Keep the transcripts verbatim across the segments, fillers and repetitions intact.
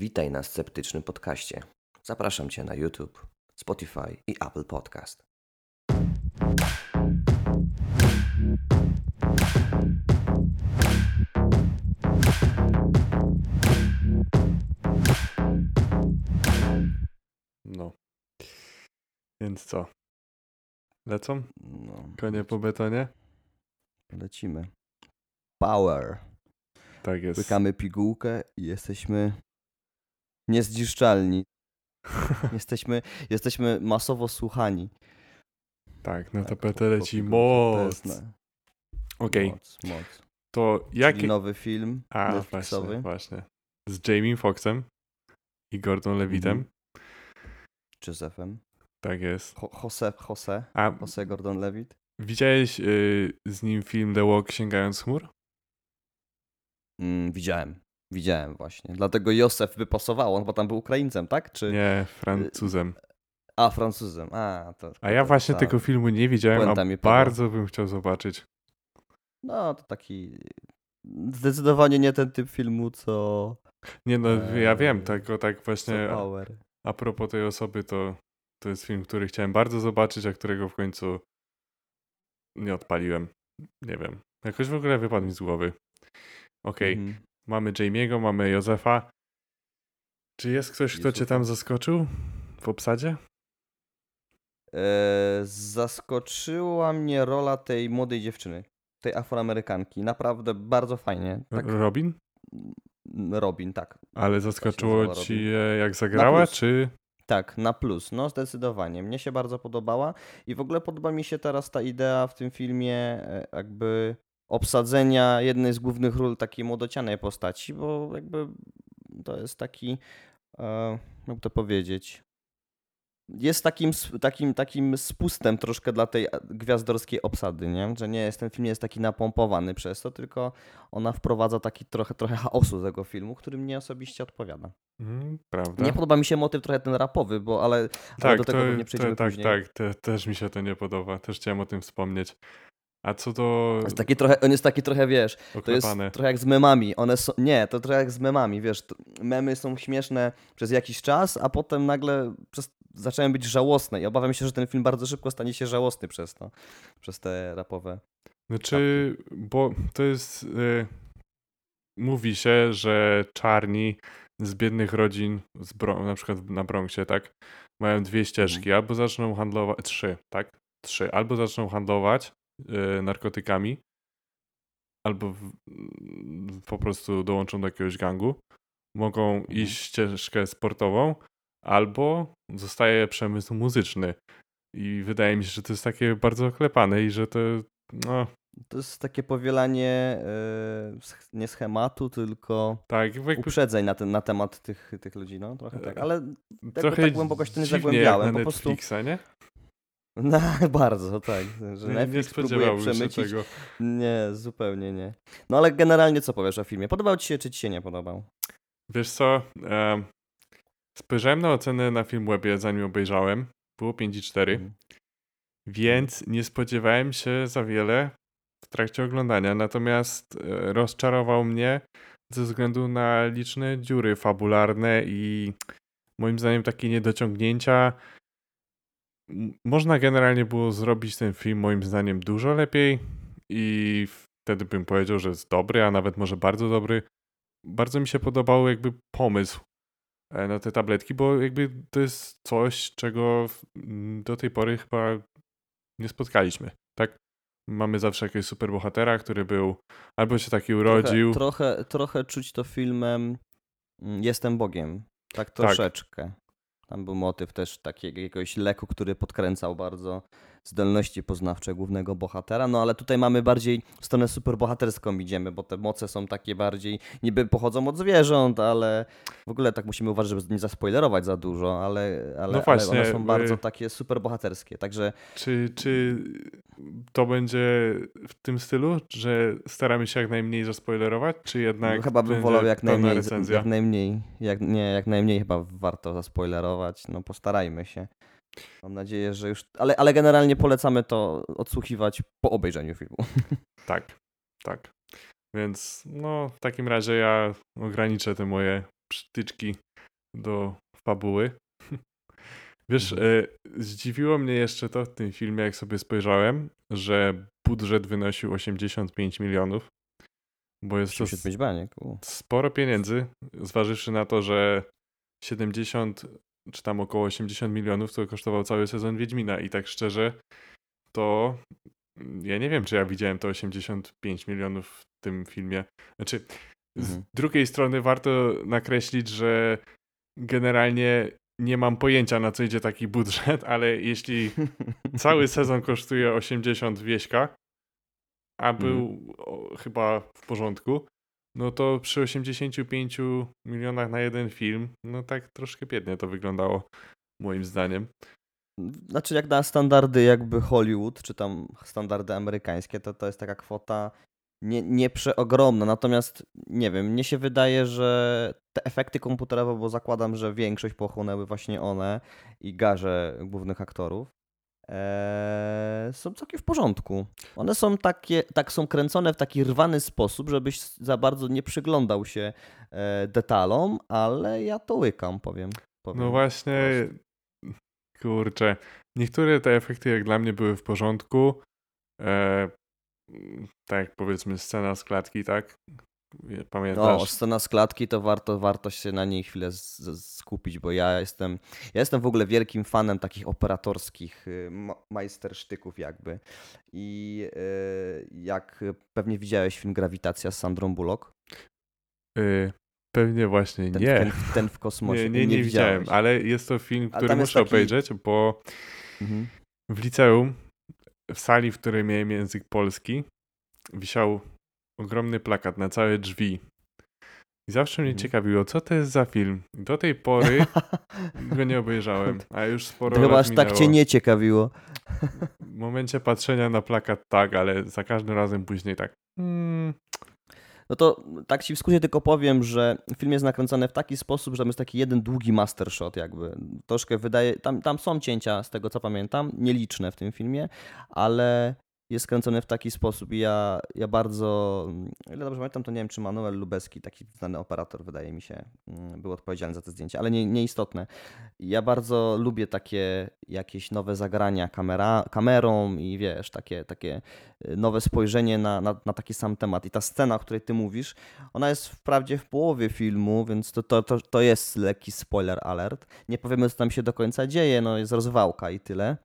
Witaj na Sceptycznym Podcaście. Zapraszam Cię na YouTube, Spotify i Apple Podcast. No. Więc co? Lecą? No. Konie po betonie? Lecimy. Power. Tak jest. Łykamy pigułkę i jesteśmy niezniszczalni. jesteśmy, jesteśmy masowo słuchani. Tak, na tapetę tak, leci moc. Okej. Okay. Moc, moc. To jaki nowy film A, Netflixowy. Właśnie, właśnie. Z Jamie Foxem i Gordon-Levittem. Josefem. Tak jest. Ho- Jose, Jose. A, Jose Gordon-Levitt. Widziałeś y, z nim film The Walk, Sięgając chmur? Mm, widziałem. Widziałem właśnie. Dlatego Josef by pasował. On bo tam był Ukraińcem, tak? Czy... Nie, Francuzem. A, Francuzem. A, to, a ja to, właśnie ta... tego filmu nie widziałem, Błęda a bardzo bym chciał zobaczyć. No, to taki... Zdecydowanie nie ten typ filmu, co... Nie no, e... ja wiem, tylko tak właśnie... A, a propos tej osoby, to to jest film, który chciałem bardzo zobaczyć, a którego w końcu nie odpaliłem. Nie wiem. Jakoś w ogóle wypadł mi z głowy. Okej. Okay. Mhm. Mamy Jamiego, mamy Josefa. Czy jest ktoś, kto Jezu. Cię tam zaskoczył w obsadzie? Eee, zaskoczyła mnie rola tej młodej dziewczyny, tej afroamerykanki. Naprawdę bardzo fajnie. Tak. Robin? Robin, tak. Ale zaskoczyło ci je, jak zagrała, czy... Tak, na plus. No zdecydowanie. Mnie się bardzo podobała i w ogóle podoba mi się teraz ta idea w tym filmie jakby obsadzenia jednej z głównych ról takiej młodocianej postaci, bo jakby to jest taki, jak to powiedzieć, jest takim, takim, takim spustem troszkę dla tej gwiazdorskiej obsady, nie? Że nie jest, ten film nie jest taki napompowany przez to, tylko ona wprowadza taki trochę, trochę chaosu tego filmu, który mnie osobiście odpowiada. Mm, prawda. Nie podoba mi się motyw trochę ten rapowy, bo ale, tak, ale do tego to, nie przejdziemy to, później. Tak, tak, te, też mi się to nie podoba, też chciałem o tym wspomnieć. A co do... Jest taki trochę, on jest taki trochę, wiesz, oklepane. To jest trochę jak z memami. One są, nie, to trochę jak z memami, wiesz, memy są śmieszne przez jakiś czas, a potem nagle przez... zaczęły być żałosne i obawiam się, że ten film bardzo szybko stanie się żałosny przez to, przez te rapowe. Znaczy, rapy. Bo to jest... Yy, mówi się, że czarni z biednych rodzin, z Bron- na przykład na Bronxie, tak, mają dwie ścieżki, albo zaczną handlować... Trzy, tak? Trzy. Albo zaczną handlować narkotykami, albo w, po prostu dołączą do jakiegoś gangu, mogą mhm. iść ścieżkę sportową, albo zostaje przemysł muzyczny. I wydaje mi się, że to jest takie bardzo oklepane i że to... No. To jest takie powielanie yy, nie schematu, tylko tak, uprzedzeń na, ten, na temat tych, tych ludzi. No, trochę tak, ale trochę tak głęboko się nie zagłębiałem. Po prostu... Netflixa, nie? No, bardzo, tak. Że nie, Netflix nie próbuje przemycić. Tego. Nie, zupełnie nie. No ale generalnie co powiesz o filmie? Podobał ci się, czy ci się nie podobał? Wiesz co, um, spojrzałem na ocenę na Filmwebie, zanim obejrzałem. Było pięć i cztery. Mm. Więc nie spodziewałem się za wiele w trakcie oglądania. Natomiast rozczarował mnie ze względu na liczne dziury fabularne i moim zdaniem takie niedociągnięcia. Można generalnie było zrobić ten film moim zdaniem dużo lepiej i wtedy bym powiedział, że jest dobry, a nawet może bardzo dobry. Bardzo mi się podobał jakby pomysł na te tabletki, bo jakby to jest coś, czego do tej pory chyba nie spotkaliśmy, tak? Mamy zawsze jakiegoś superbohatera, który był albo się taki urodził. Trochę, trochę, trochę czuć to filmem Jestem Bogiem, tak troszeczkę. Tak. Tam był motyw też takiego jakiegoś leku, który podkręcał bardzo zdolności poznawcze głównego bohatera. No ale tutaj mamy bardziej w stronę superbohaterską idziemy, bo te moce są takie bardziej, niby pochodzą od zwierząt, ale w ogóle tak musimy uważać, żeby nie zaspoilerować za dużo, ale, ale, no właśnie, ale one są bardzo takie superbohaterskie. Także... Czy, czy to będzie w tym stylu, że staramy się jak najmniej zaspoilerować, czy jednak... No, chyba bym wolał jak najmniej, jak najmniej, jak, nie, jak najmniej chyba warto zaspoilerować, no postarajmy się. Mam nadzieję, że już... Ale, ale generalnie polecamy to odsłuchiwać po obejrzeniu filmu. Tak, tak. Więc no w takim razie ja ograniczę te moje przytyczki do fabuły. Wiesz, mhm. zdziwiło mnie jeszcze to w tym filmie, jak sobie spojrzałem, że budżet wynosił osiemdziesiąt pięć milionów, bo jest to sporo pieniędzy, zważywszy na to, że siedemdziesiąt czy tam około osiemdziesiąt milionów to kosztował cały sezon Wiedźmina i tak szczerze to ja nie wiem, czy ja widziałem to osiemdziesiąt pięć milionów w tym filmie. Znaczy, mhm. z drugiej strony warto nakreślić, że generalnie nie mam pojęcia, na co idzie taki budżet, ale jeśli cały sezon kosztuje osiemdziesiąt wieśka, a był mhm. o, chyba w porządku, no to przy osiemdziesięciu pięciu milionach na jeden film, no tak troszkę biednie to wyglądało, moim zdaniem. Znaczy jak na standardy jakby Hollywood, czy tam standardy amerykańskie, to to jest taka kwota nie, nie przeogromna. Natomiast nie wiem, mnie się wydaje, że te efekty komputerowe, bo zakładam, że większość pochłonęły właśnie one i garze głównych aktorów, Eee, są całkiem w porządku. One są takie, tak są kręcone w taki rwany sposób, żebyś za bardzo nie przyglądał się e, detalom, ale ja to łykam, powiem. powiem. No właśnie, kurczę. Niektóre te efekty jak dla mnie były w porządku. E, tak powiedzmy scena z klatki, tak? Pamiętasz? No, scena z klatki to warto, warto się na niej chwilę z, z, skupić, bo ja jestem ja jestem w ogóle wielkim fanem takich operatorskich ma, majstersztyków jakby. I y, jak pewnie widziałeś film Grawitacja z Sandrą Bullock? Y, pewnie właśnie ten, nie. Ten, ten w kosmosie. Nie, nie, nie, nie widziałem, ale jest to film, który muszę taki... obejrzeć, bo mhm. w liceum, w sali, w której miałem język polski, wisiał ogromny plakat na całe drzwi. I zawsze mnie ciekawiło, co to jest za film. Do tej pory go nie obejrzałem, a już sporo to lat chyba aż minęło. Tak cię nie ciekawiło. W momencie patrzenia na plakat tak, ale za każdym razem później tak. Hmm. No to tak ci w skrócie tylko powiem, że film jest nakręcony w taki sposób, że tam jest taki jeden długi master shot jakby. Troszkę wydaje, tam, tam są cięcia z tego co pamiętam, nieliczne w tym filmie, ale jest kręcony w taki sposób i ja, ja bardzo, ile dobrze pamiętam, to nie wiem, czy Manuel Lubezki, taki znany operator, wydaje mi się, był odpowiedzialny za te zdjęcia, ale nie, nieistotne. Ja bardzo lubię takie jakieś nowe zagrania kamera, kamerą i wiesz, takie, takie nowe spojrzenie na, na, na taki sam temat. I ta scena, o której ty mówisz, ona jest wprawdzie w połowie filmu, więc to, to, to, to jest lekki spoiler alert. Nie powiemy, co tam się do końca dzieje, no jest rozwałka i tyle.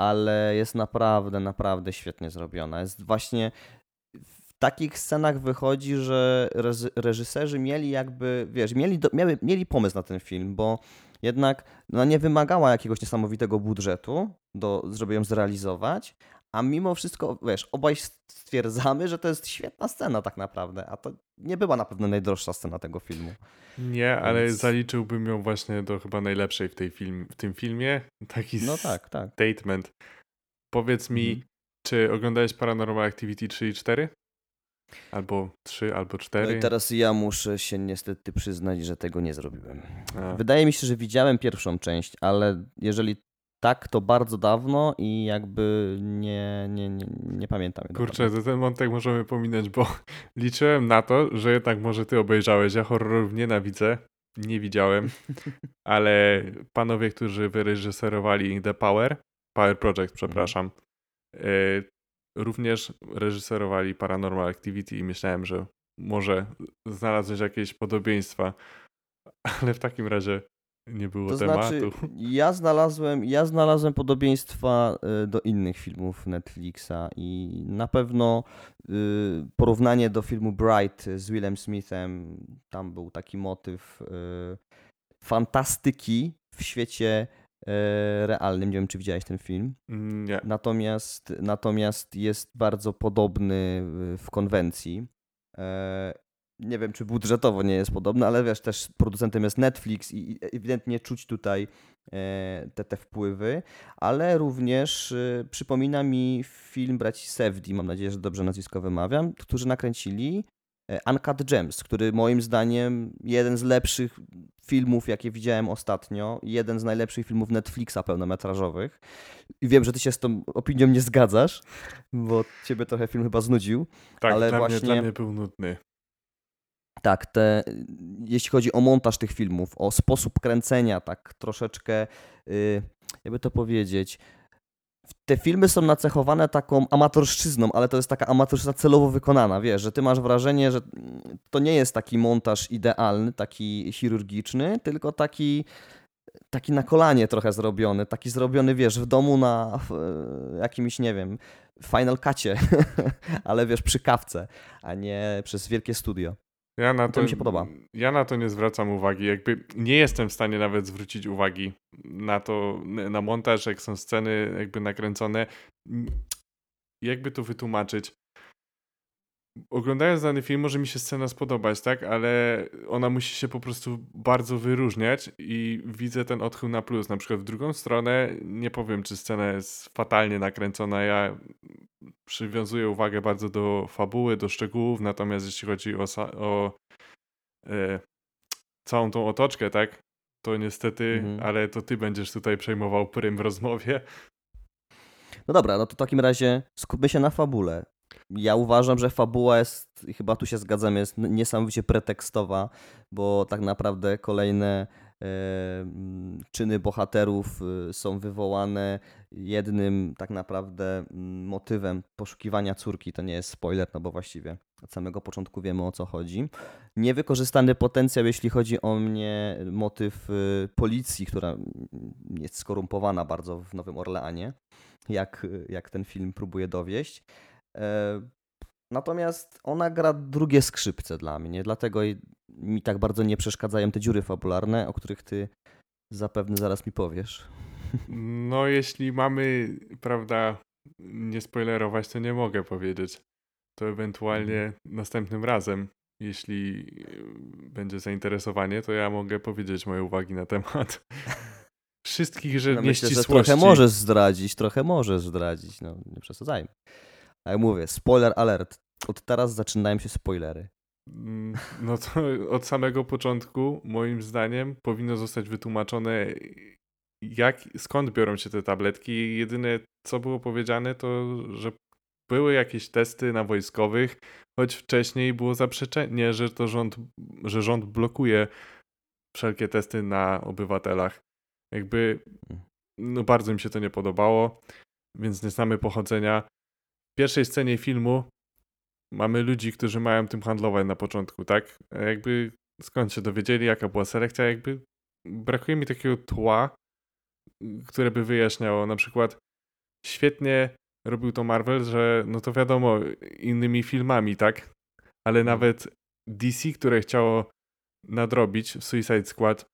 Ale jest naprawdę, naprawdę świetnie zrobiona. Jest właśnie w takich scenach wychodzi, że reżyserzy mieli jakby, wiesz, mieli, do, miały, mieli pomysł na ten film, bo jednak no, nie wymagała jakiegoś niesamowitego budżetu, do, żeby ją zrealizować, a mimo wszystko, wiesz, obaj stwierdzamy, że to jest świetna scena tak naprawdę, a to nie była na pewno najdroższa scena tego filmu. Nie, Więc... ale zaliczyłbym ją właśnie do chyba najlepszej w, tej film, w tym filmie. Taki no tak, tak. statement. Powiedz mi, mhm. czy oglądałeś Paranormal Activity trzy i cztery? Albo trzy, albo cztery. No i teraz ja muszę się niestety przyznać, że tego nie zrobiłem. A. Wydaje mi się, że widziałem pierwszą część, ale jeżeli tak, to bardzo dawno i jakby nie, nie, nie, nie pamiętam. Kurczę, to ten wątek możemy pominąć, bo liczyłem na to, że jednak może ty obejrzałeś. Ja horrorów nienawidzę, nie widziałem, ale panowie, którzy wyreżyserowali The Power, Power Project, przepraszam, mhm. również reżyserowali Paranormal Activity i myślałem, że może znalazłeś jakieś podobieństwa, ale w takim razie nie było to tematu. Znaczy, ja znalazłem, ja znalazłem podobieństwa do innych filmów Netflixa i na pewno porównanie do filmu Bright z Willem Smithem, tam był taki motyw fantastyki w świecie realnym. Nie wiem, czy widziałeś ten film. Nie. Natomiast, natomiast jest bardzo podobny w konwencji. Nie wiem, czy budżetowo nie jest podobny, ale wiesz, też producentem jest Netflix i ewidentnie czuć tutaj te, te wpływy, ale również przypomina mi film braci Safdie, mam nadzieję, że dobrze nazwisko wymawiam, którzy nakręcili Uncut Gems, który moim zdaniem jeden z lepszych filmów, jakie widziałem ostatnio, jeden z najlepszych filmów Netflixa pełnometrażowych. I wiem, że ty się z tą opinią nie zgadzasz, bo ciebie trochę film chyba znudził. Tak, ale dla, właśnie... mnie, dla mnie był nudny. Tak, te, jeśli chodzi o montaż tych filmów, o sposób kręcenia, tak troszeczkę, yy, jakby to powiedzieć, te filmy są nacechowane taką amatorszczyzną, ale to jest taka amatorszczyzna celowo wykonana, wiesz, że ty masz wrażenie, że to nie jest taki montaż idealny, taki chirurgiczny, tylko taki, taki na kolanie trochę zrobiony, taki zrobiony, wiesz, w domu na w jakimś, nie wiem, Final Cutie, ale wiesz, przy kawce, a nie przez wielkie studio. Ja na to, to mi się podoba. Ja na to nie zwracam uwagi. Jakby nie jestem w stanie nawet zwrócić uwagi na to, na montaż, jak są sceny jakby nakręcone. Jakby to wytłumaczyć? Oglądając dany film, może mi się scena spodobać, tak? Ale ona musi się po prostu bardzo wyróżniać i widzę ten odchył na plus. Na przykład w drugą stronę, nie powiem, czy scena jest fatalnie nakręcona. Ja przywiązuję uwagę bardzo do fabuły, do szczegółów, natomiast jeśli chodzi o, o e, całą tą otoczkę, tak? To niestety, mhm. ale to ty będziesz tutaj przejmował prym w rozmowie. No dobra, no to w takim razie skupmy się na fabule. Ja uważam, że fabuła jest, chyba tu się zgadzam, jest niesamowicie pretekstowa, bo tak naprawdę kolejne y, czyny bohaterów y, są wywołane jednym tak naprawdę y, motywem poszukiwania córki. To nie jest spoiler, no bo właściwie od samego początku wiemy, o co chodzi. Niewykorzystany potencjał, jeśli chodzi o mnie, motyw y, policji, która jest skorumpowana bardzo w Nowym Orleanie, jak, jak ten film próbuje dowieść. Natomiast ona gra drugie skrzypce dla mnie, dlatego mi tak bardzo nie przeszkadzają te dziury fabularne, o których ty zapewne zaraz mi powiesz. No jeśli mamy, prawda, nie spoilerować, to nie mogę powiedzieć. To ewentualnie następnym razem, jeśli będzie zainteresowanie, to ja mogę powiedzieć moje uwagi na temat wszystkich że no myślę, że trochę możesz zdradzić, trochę możesz zdradzić, no nie przesadzajmy. Jak mówię, spoiler alert. Od teraz zaczynają się spoilery. No to od samego początku, moim zdaniem, powinno zostać wytłumaczone, jak, skąd biorą się te tabletki. Jedyne, co było powiedziane, to, że były jakieś testy na wojskowych, choć wcześniej było zaprzeczenie, że to rząd, że rząd blokuje wszelkie testy na obywatelach. Jakby, no bardzo mi się to nie podobało, więc nie znamy pochodzenia. W pierwszej scenie filmu mamy ludzi, którzy mają tym handlować na początku, tak? Jakby skąd się dowiedzieli, jaka była selekcja, jakby brakuje mi takiego tła, które by wyjaśniało. Na przykład świetnie robił to Marvel, że no to wiadomo, innymi filmami, tak? Ale nawet D C, które chciało nadrobić w Suicide Squad,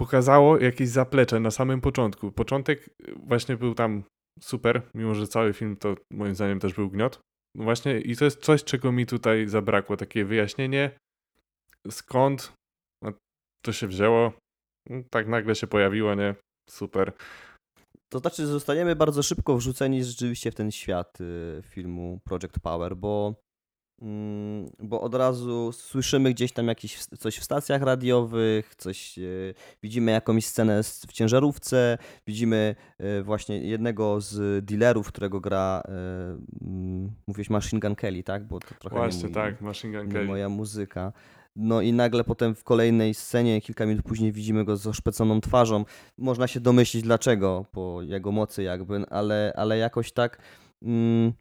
pokazało jakieś zaplecze na samym początku. Początek właśnie był tam super, mimo że cały film to moim zdaniem też był gniot. No właśnie i to jest coś, czego mi tutaj zabrakło. Takie wyjaśnienie, skąd to się wzięło. No, tak nagle się pojawiło, nie? Super. To znaczy zostaniemy bardzo szybko wrzuceni rzeczywiście w ten świat y, filmu Project Power, bo, y, bo od razu słyszymy gdzieś tam jakieś, coś w stacjach radiowych, coś y, widzimy jakąś scenę w ciężarówce, widzimy właśnie jednego z dealerów, którego gra, yy, mówiłeś Machine Gun Kelly, tak? Bo to trochę Właśnie, nie mój, tak, Machine Gun Kelly. Moja muzyka. No i nagle potem w kolejnej scenie, kilka minut później widzimy go z oszpeconą twarzą. Można się domyślić dlaczego, po jego mocy jakby, ale, ale jakoś tak... Yy,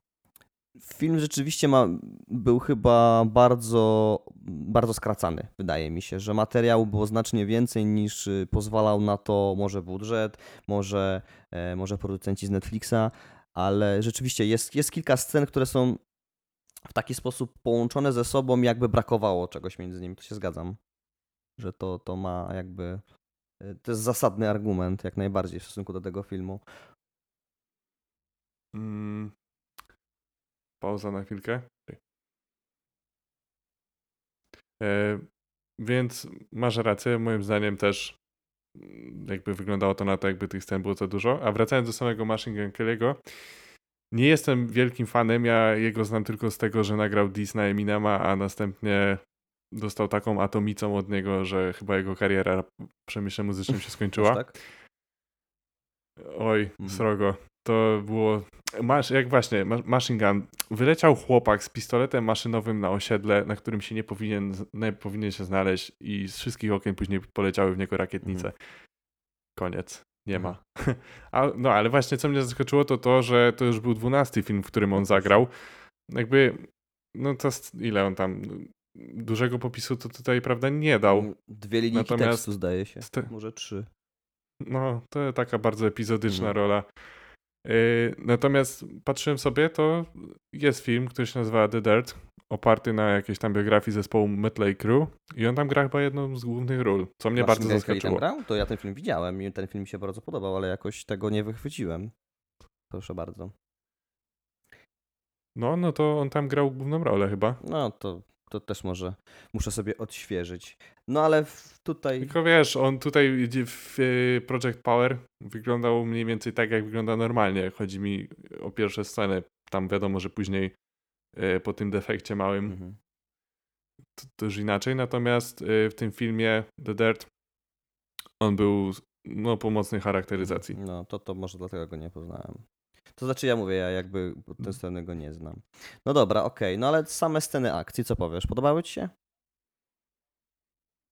film rzeczywiście ma, był chyba bardzo, bardzo skracany, wydaje mi się, że materiału było znacznie więcej niż pozwalał na to może budżet, może, może producenci z Netflixa, ale rzeczywiście jest, jest kilka scen, które są w taki sposób połączone ze sobą, jakby brakowało czegoś między nimi, to się zgadzam, że to, to ma jakby, to jest zasadny argument jak najbardziej w stosunku do tego filmu. Mm. Pauza na chwilkę. E, więc masz rację, moim zdaniem też jakby wyglądało to na to, jakby tych scen było za dużo. A wracając do samego Machine Gun Kelly'ego, nie jestem wielkim fanem, ja jego znam tylko z tego, że nagrał diss na Eminema, a następnie dostał taką atomicą od niego, że chyba jego kariera w przemyśle muzycznym się skończyła. Tak? Oj, srogo. to było... Masz, jak właśnie, Machine Gun. Wyleciał chłopak z pistoletem maszynowym na osiedle, na którym się nie powinien, nie powinien się znaleźć i z wszystkich okien później poleciały w niego rakietnice. Mhm. Koniec. Nie ma. A, no ale właśnie co mnie zaskoczyło to to, że to już był dwunasty film, w którym on zagrał. Jakby, no to ile on tam... Dużego popisu to tutaj, prawda, nie dał. Dwie linijki tekstu, zdaje się. Te... Może trzy. No, to taka bardzo epizodyczna no. rola. Yy, natomiast patrzyłem sobie, to jest film, który się nazywa The Dirt, oparty na jakiejś tam biografii zespołu Mötley Crüe i on tam gra chyba jedną z głównych ról, co mnie Machine bardzo Gun zaskoczyło. Grał? To ja ten film widziałem i ten film mi się bardzo podobał, ale jakoś tego nie wychwyciłem. Proszę bardzo. No, no to on tam grał główną rolę chyba. No, to... To też może muszę sobie odświeżyć. No ale tutaj... Tylko wiesz, on tutaj w Project Power wyglądał mniej więcej tak, jak wygląda normalnie. Chodzi mi o pierwsze sceny. Tam wiadomo, że później po tym defekcie małym mhm. to, to już inaczej. Natomiast w tym filmie The Dirt on był no, po mocnej charakteryzacji. No to, to może dlatego go nie poznałem. To znaczy ja mówię, ja jakby tej sceny go nie znam. No dobra, okej. Okay. No ale same sceny akcji, co powiesz? Podobały ci się?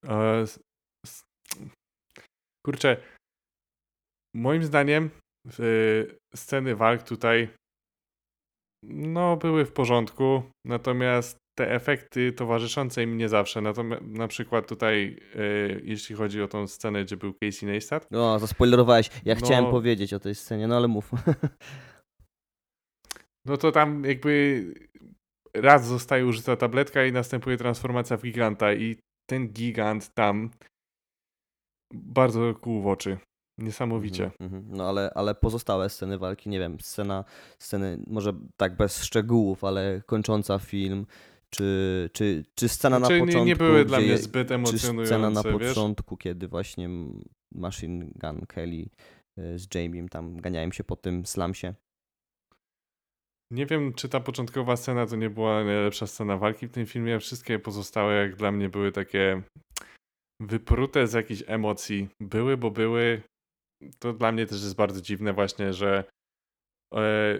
E, kurczę, moim zdaniem y, sceny walk tutaj no były w porządku, natomiast te efekty towarzyszące im nie zawsze. Natomiast na przykład tutaj, yy, jeśli chodzi o tą scenę, gdzie był Casey Neistat. No, zaspoilerowałeś. Ja no, chciałem powiedzieć o tej scenie, no ale mów. No to tam jakby raz zostaje użyta tabletka i następuje transformacja w giganta i ten gigant tam bardzo kłuł w oczy. Niesamowicie. Mm-hmm. No ale, ale pozostałe sceny walki, nie wiem, scena, sceny może tak bez szczegółów, ale kończąca film... Czy, czy, czy scena znaczy, na początku... nie były dla mnie zbyt emocjonujące, scena na wiesz? Początku, kiedy właśnie Machine Gun Kelly z Jamie'em tam ganiają się po tym slumsie. Nie wiem, czy ta początkowa scena to nie była najlepsza scena walki w tym filmie. Wszystkie pozostałe jak dla mnie były takie wyprute z jakichś emocji. Były, bo były. To dla mnie też jest bardzo dziwne właśnie, że e,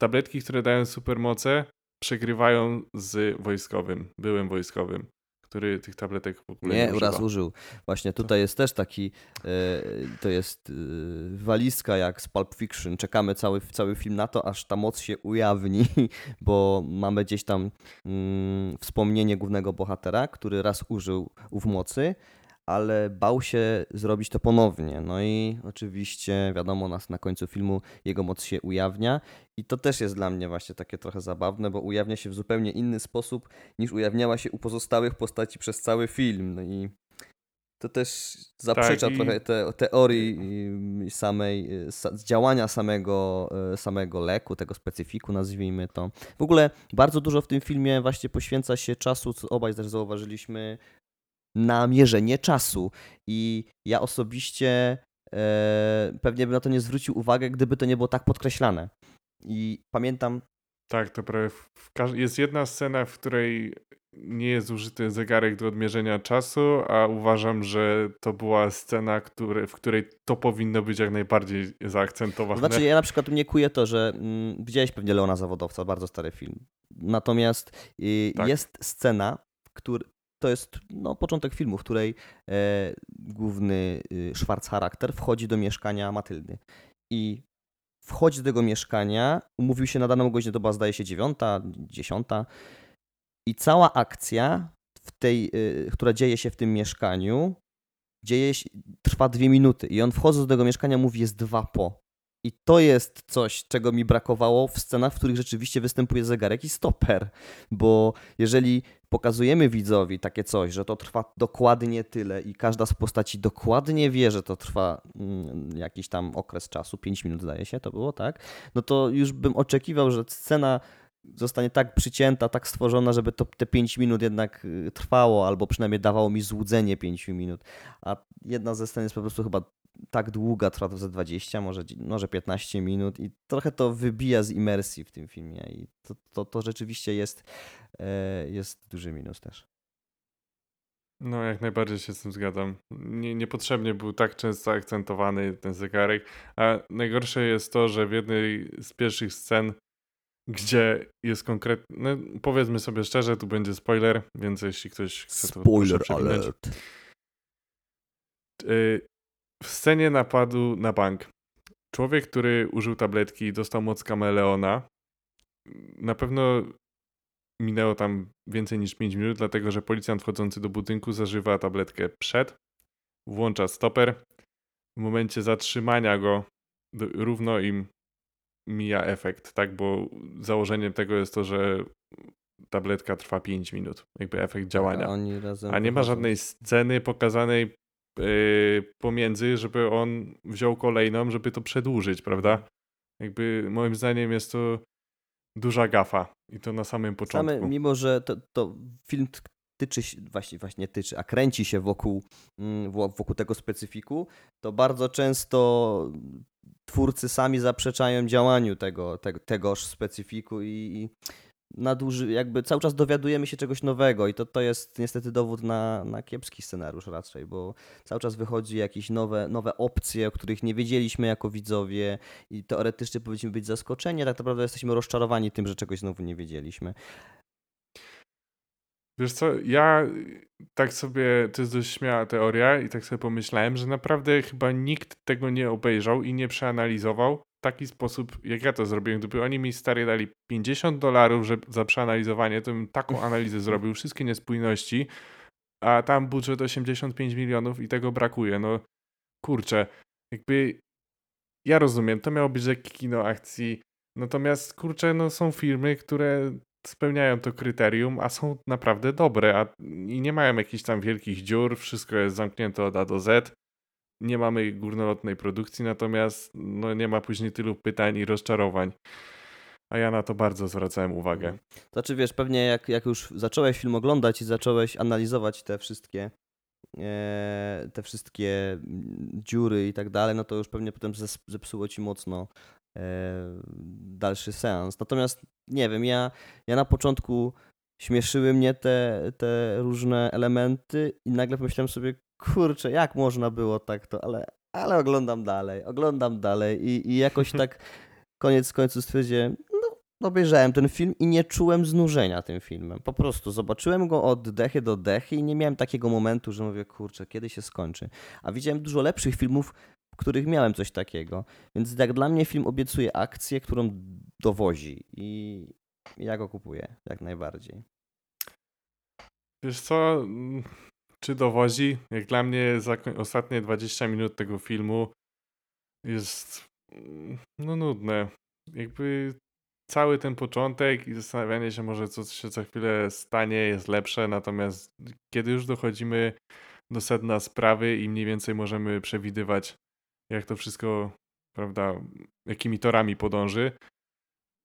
tabletki, które dają supermoce, przegrywają z wojskowym, byłym wojskowym, który tych tabletek w ogóle nie używa. Nie, raz użył. Właśnie tutaj jest też taki, yy, to jest yy, walizka jak z Pulp Fiction. Czekamy cały, cały film na to, aż ta moc się ujawni, bo mamy gdzieś tam yy, wspomnienie głównego bohatera, który raz użył ów mocy, ale bał się zrobić to ponownie. No i oczywiście wiadomo, nas na końcu filmu jego moc się ujawnia i to też jest dla mnie właśnie takie trochę zabawne, bo ujawnia się w zupełnie inny sposób niż ujawniała się u pozostałych postaci przez cały film. No i to też zaprzecza tak i... trochę te, teorii samej działania samego, samego leku, tego specyfiku nazwijmy to. W ogóle bardzo dużo w tym filmie właśnie poświęca się czasu, co obaj też zauważyliśmy, na mierzenie czasu i ja osobiście e, pewnie bym na to nie zwrócił uwagę, gdyby to nie było tak podkreślane. I pamiętam... Tak, to prawie w każ- jest jedna scena, w której nie jest użyty zegarek do odmierzenia czasu, a uważam, że to była scena, który, w której to powinno być jak najbardziej zaakcentowane. Znaczy ja na przykład mnie kuje to, że mm, widziałeś pewnie Leona Zawodowca, bardzo stary film. Natomiast y, tak. jest scena, który to jest no, początek filmu, w której e, główny e, Schwarzcharakter wchodzi do mieszkania Matyldy. I wchodzi do tego mieszkania, umówił się na daną godzinę, to była zdaje się dziewiąta, dziesiąta. I cała akcja, w tej, e, która dzieje się w tym mieszkaniu, dzieje się, trwa dwie minuty. I on wchodząc do tego mieszkania mówi, jest dwa po. I to jest coś, czego mi brakowało w scenach, w których rzeczywiście występuje zegarek i stoper. Bo jeżeli pokazujemy widzowi takie coś, że to trwa dokładnie tyle i każda z postaci dokładnie wie, że to trwa jakiś tam okres czasu, pięć minut zdaje się, to było tak, no to już bym oczekiwał, że scena zostanie tak przycięta, tak stworzona, żeby to te pięć minut jednak trwało, albo przynajmniej dawało mi złudzenie pięć minut. A jedna ze scen jest po prostu chyba tak długa, trwa to ze dwadzieścia, może, może piętnaście minut i trochę to wybija z imersji w tym filmie i to, to, to rzeczywiście jest, jest duży minus też. No, jak najbardziej się z tym zgadzam. Nie, niepotrzebnie był tak często akcentowany ten zegarek, a najgorsze jest to, że w jednej z pierwszych scen, gdzie jest konkretny, no, powiedzmy sobie szczerze, tu będzie spoiler, więc jeśli ktoś chce, to spoiler alert. W scenie napadu na bank człowiek, który użył tabletki, dostał moc kameleona. Na pewno minęło tam więcej niż pięć minut, dlatego że policjant wchodzący do budynku zażywa tabletkę przed, włącza stoper. W momencie zatrzymania go równo im mija efekt, tak? Bo założeniem tego jest to, że tabletka trwa pięć minut, jakby efekt działania. A, A nie ma żadnej sceny pokazanej yy, pomiędzy, żeby on wziął kolejną, żeby to przedłużyć, prawda? Jakby moim zdaniem jest to duża gafa i to na samym początku. Same, mimo, że to, to film tyczy się, właśnie, właśnie tyczy, a kręci się wokół, wokół tego specyfiku, to bardzo często twórcy sami zaprzeczają działaniu tego, te, tegoż specyfiku i, i naduży, jakby cały czas dowiadujemy się czegoś nowego i to, to jest niestety dowód na, na kiepski scenariusz raczej, bo cały czas wychodzi jakieś nowe, nowe opcje, o których nie wiedzieliśmy jako widzowie i teoretycznie powinniśmy być zaskoczeni, a tak naprawdę jesteśmy rozczarowani tym, że czegoś znowu nie wiedzieliśmy. Wiesz co, ja tak sobie, to jest dość śmiała teoria i tak sobie pomyślałem, że naprawdę chyba nikt tego nie obejrzał i nie przeanalizował w taki sposób, jak ja to zrobiłem. Gdyby oni mi stary dali pięćdziesiąt dolarów za przeanalizowanie, to bym taką analizę zrobił, wszystkie niespójności, a tam budżet osiemdziesiąt pięć milionów i tego brakuje. No kurczę, jakby ja rozumiem, to miało być lekkie kino akcji, natomiast kurczę, no są filmy, które spełniają to kryterium, a są naprawdę dobre a, i nie mają jakichś tam wielkich dziur, wszystko jest zamknięte od A do Z, nie mamy górnolotnej produkcji, natomiast no, nie ma później tylu pytań i rozczarowań, a ja na to bardzo zwracałem uwagę. Znaczy wiesz, pewnie jak, jak już zacząłeś film oglądać i zacząłeś analizować te wszystkie e, te wszystkie dziury i tak dalej, no to już pewnie potem zepsuło ci mocno dalszy seans. Natomiast nie wiem, ja, ja na początku śmieszyły mnie te, te różne elementy i nagle pomyślałem sobie, kurczę, jak można było tak to, ale, ale oglądam dalej, oglądam dalej i, i jakoś tak koniec końców stwierdziłem, no obejrzałem ten film i nie czułem znużenia tym filmem. Po prostu zobaczyłem go od dechy do dechy i nie miałem takiego momentu, że mówię, kurczę, kiedy się skończy. A widziałem dużo lepszych filmów, których miałem coś takiego. Więc jak dla mnie film obiecuje akcję, którą dowozi i ja go kupuję jak najbardziej. Wiesz co, czy dowozi? Jak dla mnie ostatnie dwadzieścia minut tego filmu jest no nudne. Jakby cały ten początek i zastanawianie się może co się za chwilę stanie jest lepsze, natomiast kiedy już dochodzimy do sedna sprawy i mniej więcej możemy przewidywać jak to wszystko, prawda, jakimi torami podąży,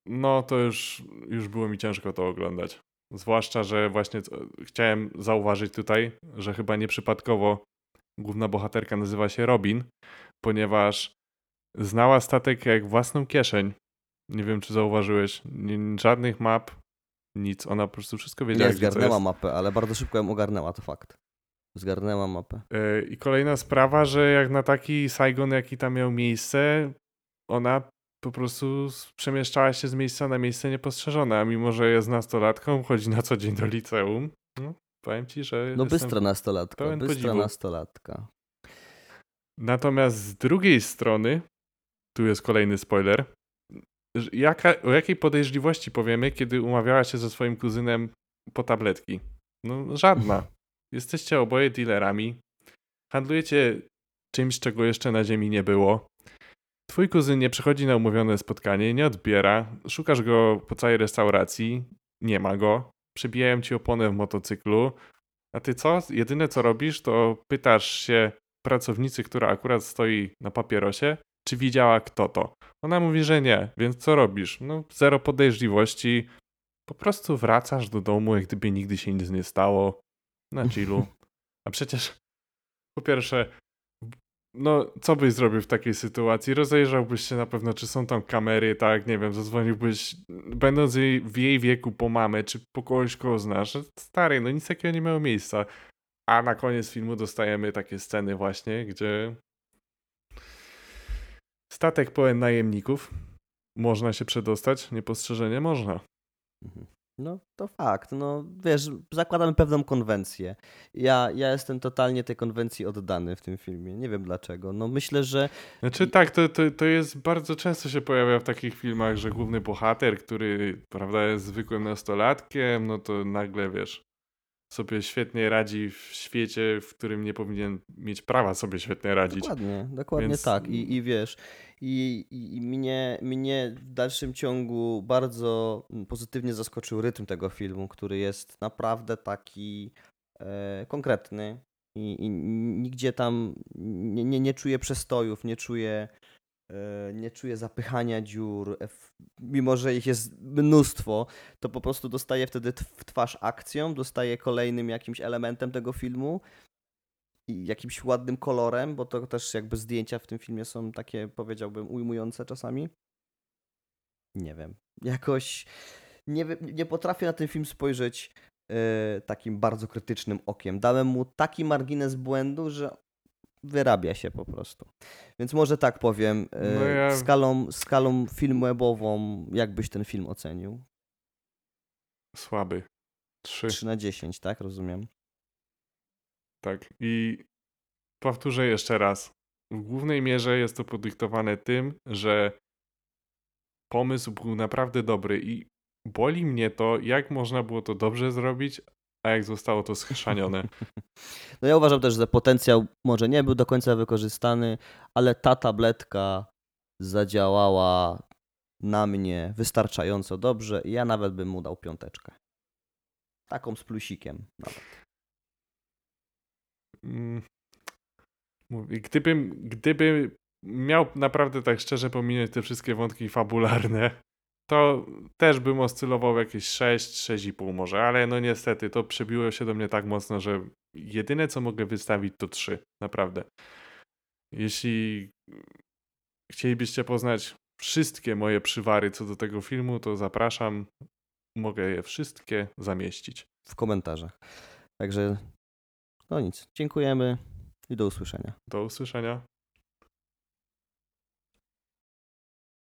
no to już, już było mi ciężko to oglądać. Zwłaszcza, że właśnie chciałem zauważyć tutaj, że chyba nieprzypadkowo główna bohaterka nazywa się Robin, ponieważ znała statek jak własną kieszeń. Nie wiem, czy zauważyłeś, nie, żadnych map, nic. Ona po prostu wszystko wiedziała, gdzie to jest. Nie, zgarnęła mapę, ale bardzo szybko ją ogarnęła, to fakt. Zgarnęła mapę. Yy, I kolejna sprawa, że jak na taki Saigon, jaki tam miał miejsce, ona po prostu przemieszczała się z miejsca na miejsce niepostrzeżone, a mimo, że jest nastolatką, chodzi na co dzień do liceum. No, powiem ci, że no bystra nastolatka, bystra podziwu. nastolatka. Natomiast z drugiej strony, tu jest kolejny spoiler, jaka, o jakiej podejrzliwości powiemy, kiedy umawiała się ze swoim kuzynem po tabletki? No żadna. Jesteście oboje dealerami, handlujecie czymś, czego jeszcze na ziemi nie było. Twój kuzyn nie przychodzi na umówione spotkanie, nie odbiera, szukasz go po całej restauracji, nie ma go, przybijają ci oponę w motocyklu, a ty co? Jedyne co robisz, to pytasz się pracownicy, która akurat stoi na papierosie, czy widziała kto to. Ona mówi, że nie, więc co robisz? No zero podejrzliwości, po prostu wracasz do domu, jak gdyby nigdy się nic nie stało. Na chillu. A przecież po pierwsze, no co byś zrobił w takiej sytuacji? Rozejrzałbyś się na pewno, czy są tam kamery, tak, nie wiem, zadzwoniłbyś, będąc jej, w jej wieku po mamę, czy po kogoś, kogo znasz. Stary, no nic takiego nie miało miejsca. A na koniec filmu dostajemy takie sceny właśnie, gdzie statek pełen najemników. Można się przedostać, niepostrzeżenie można. No to fakt. No wiesz, zakładamy pewną konwencję. Ja, ja jestem totalnie tej konwencji oddany w tym filmie. Nie wiem dlaczego. No myślę, że... Znaczy tak, to, to, to jest bardzo często się pojawia w takich filmach, że główny bohater, który prawda jest zwykłym nastolatkiem, no to nagle wiesz, sobie świetnie radzi w świecie, w którym nie powinien mieć prawa sobie świetnie radzić. Dokładnie, dokładnie. Więc... tak. I, i wiesz, i, i mnie, mnie w dalszym ciągu bardzo pozytywnie zaskoczył rytm tego filmu, który jest naprawdę taki e, konkretny i, i nigdzie tam nie, nie, nie czuję przestojów, nie czuję nie czuję zapychania dziur, mimo że ich jest mnóstwo, to po prostu dostaję wtedy w twarz akcją, dostaję kolejnym jakimś elementem tego filmu i jakimś ładnym kolorem, bo to też jakby zdjęcia w tym filmie są takie, powiedziałbym, ujmujące czasami. Nie wiem. Jakoś nie, nie potrafię na ten film spojrzeć yy, takim bardzo krytycznym okiem. Dałem mu taki margines błędu, że wyrabia się po prostu. Więc może tak powiem, no ja... skalą, skalą filmową, jak byś ten film ocenił? Słaby. Trzy. Trzy na dziesięć, tak? Rozumiem. Tak. I powtórzę jeszcze raz. W głównej mierze jest to podyktowane tym, że pomysł był naprawdę dobry i boli mnie to, jak można było to dobrze zrobić, a jak zostało to schrzanione. No ja uważam też, że potencjał może nie był do końca wykorzystany, ale ta tabletka zadziałała na mnie wystarczająco dobrze i ja nawet bym mu dał piąteczkę. Taką z plusikiem nawet. Gdybym, gdybym miał naprawdę tak szczerze pominąć te wszystkie wątki fabularne, to też bym oscylował jakieś sześć, sześć i pół może, ale no niestety to przebiło się do mnie tak mocno, że jedyne co mogę wystawić to trzy, naprawdę. Jeśli chcielibyście poznać wszystkie moje przywary co do tego filmu, to zapraszam, mogę je wszystkie zamieścić. W komentarzach. Także no nic, dziękujemy i do usłyszenia. Do usłyszenia.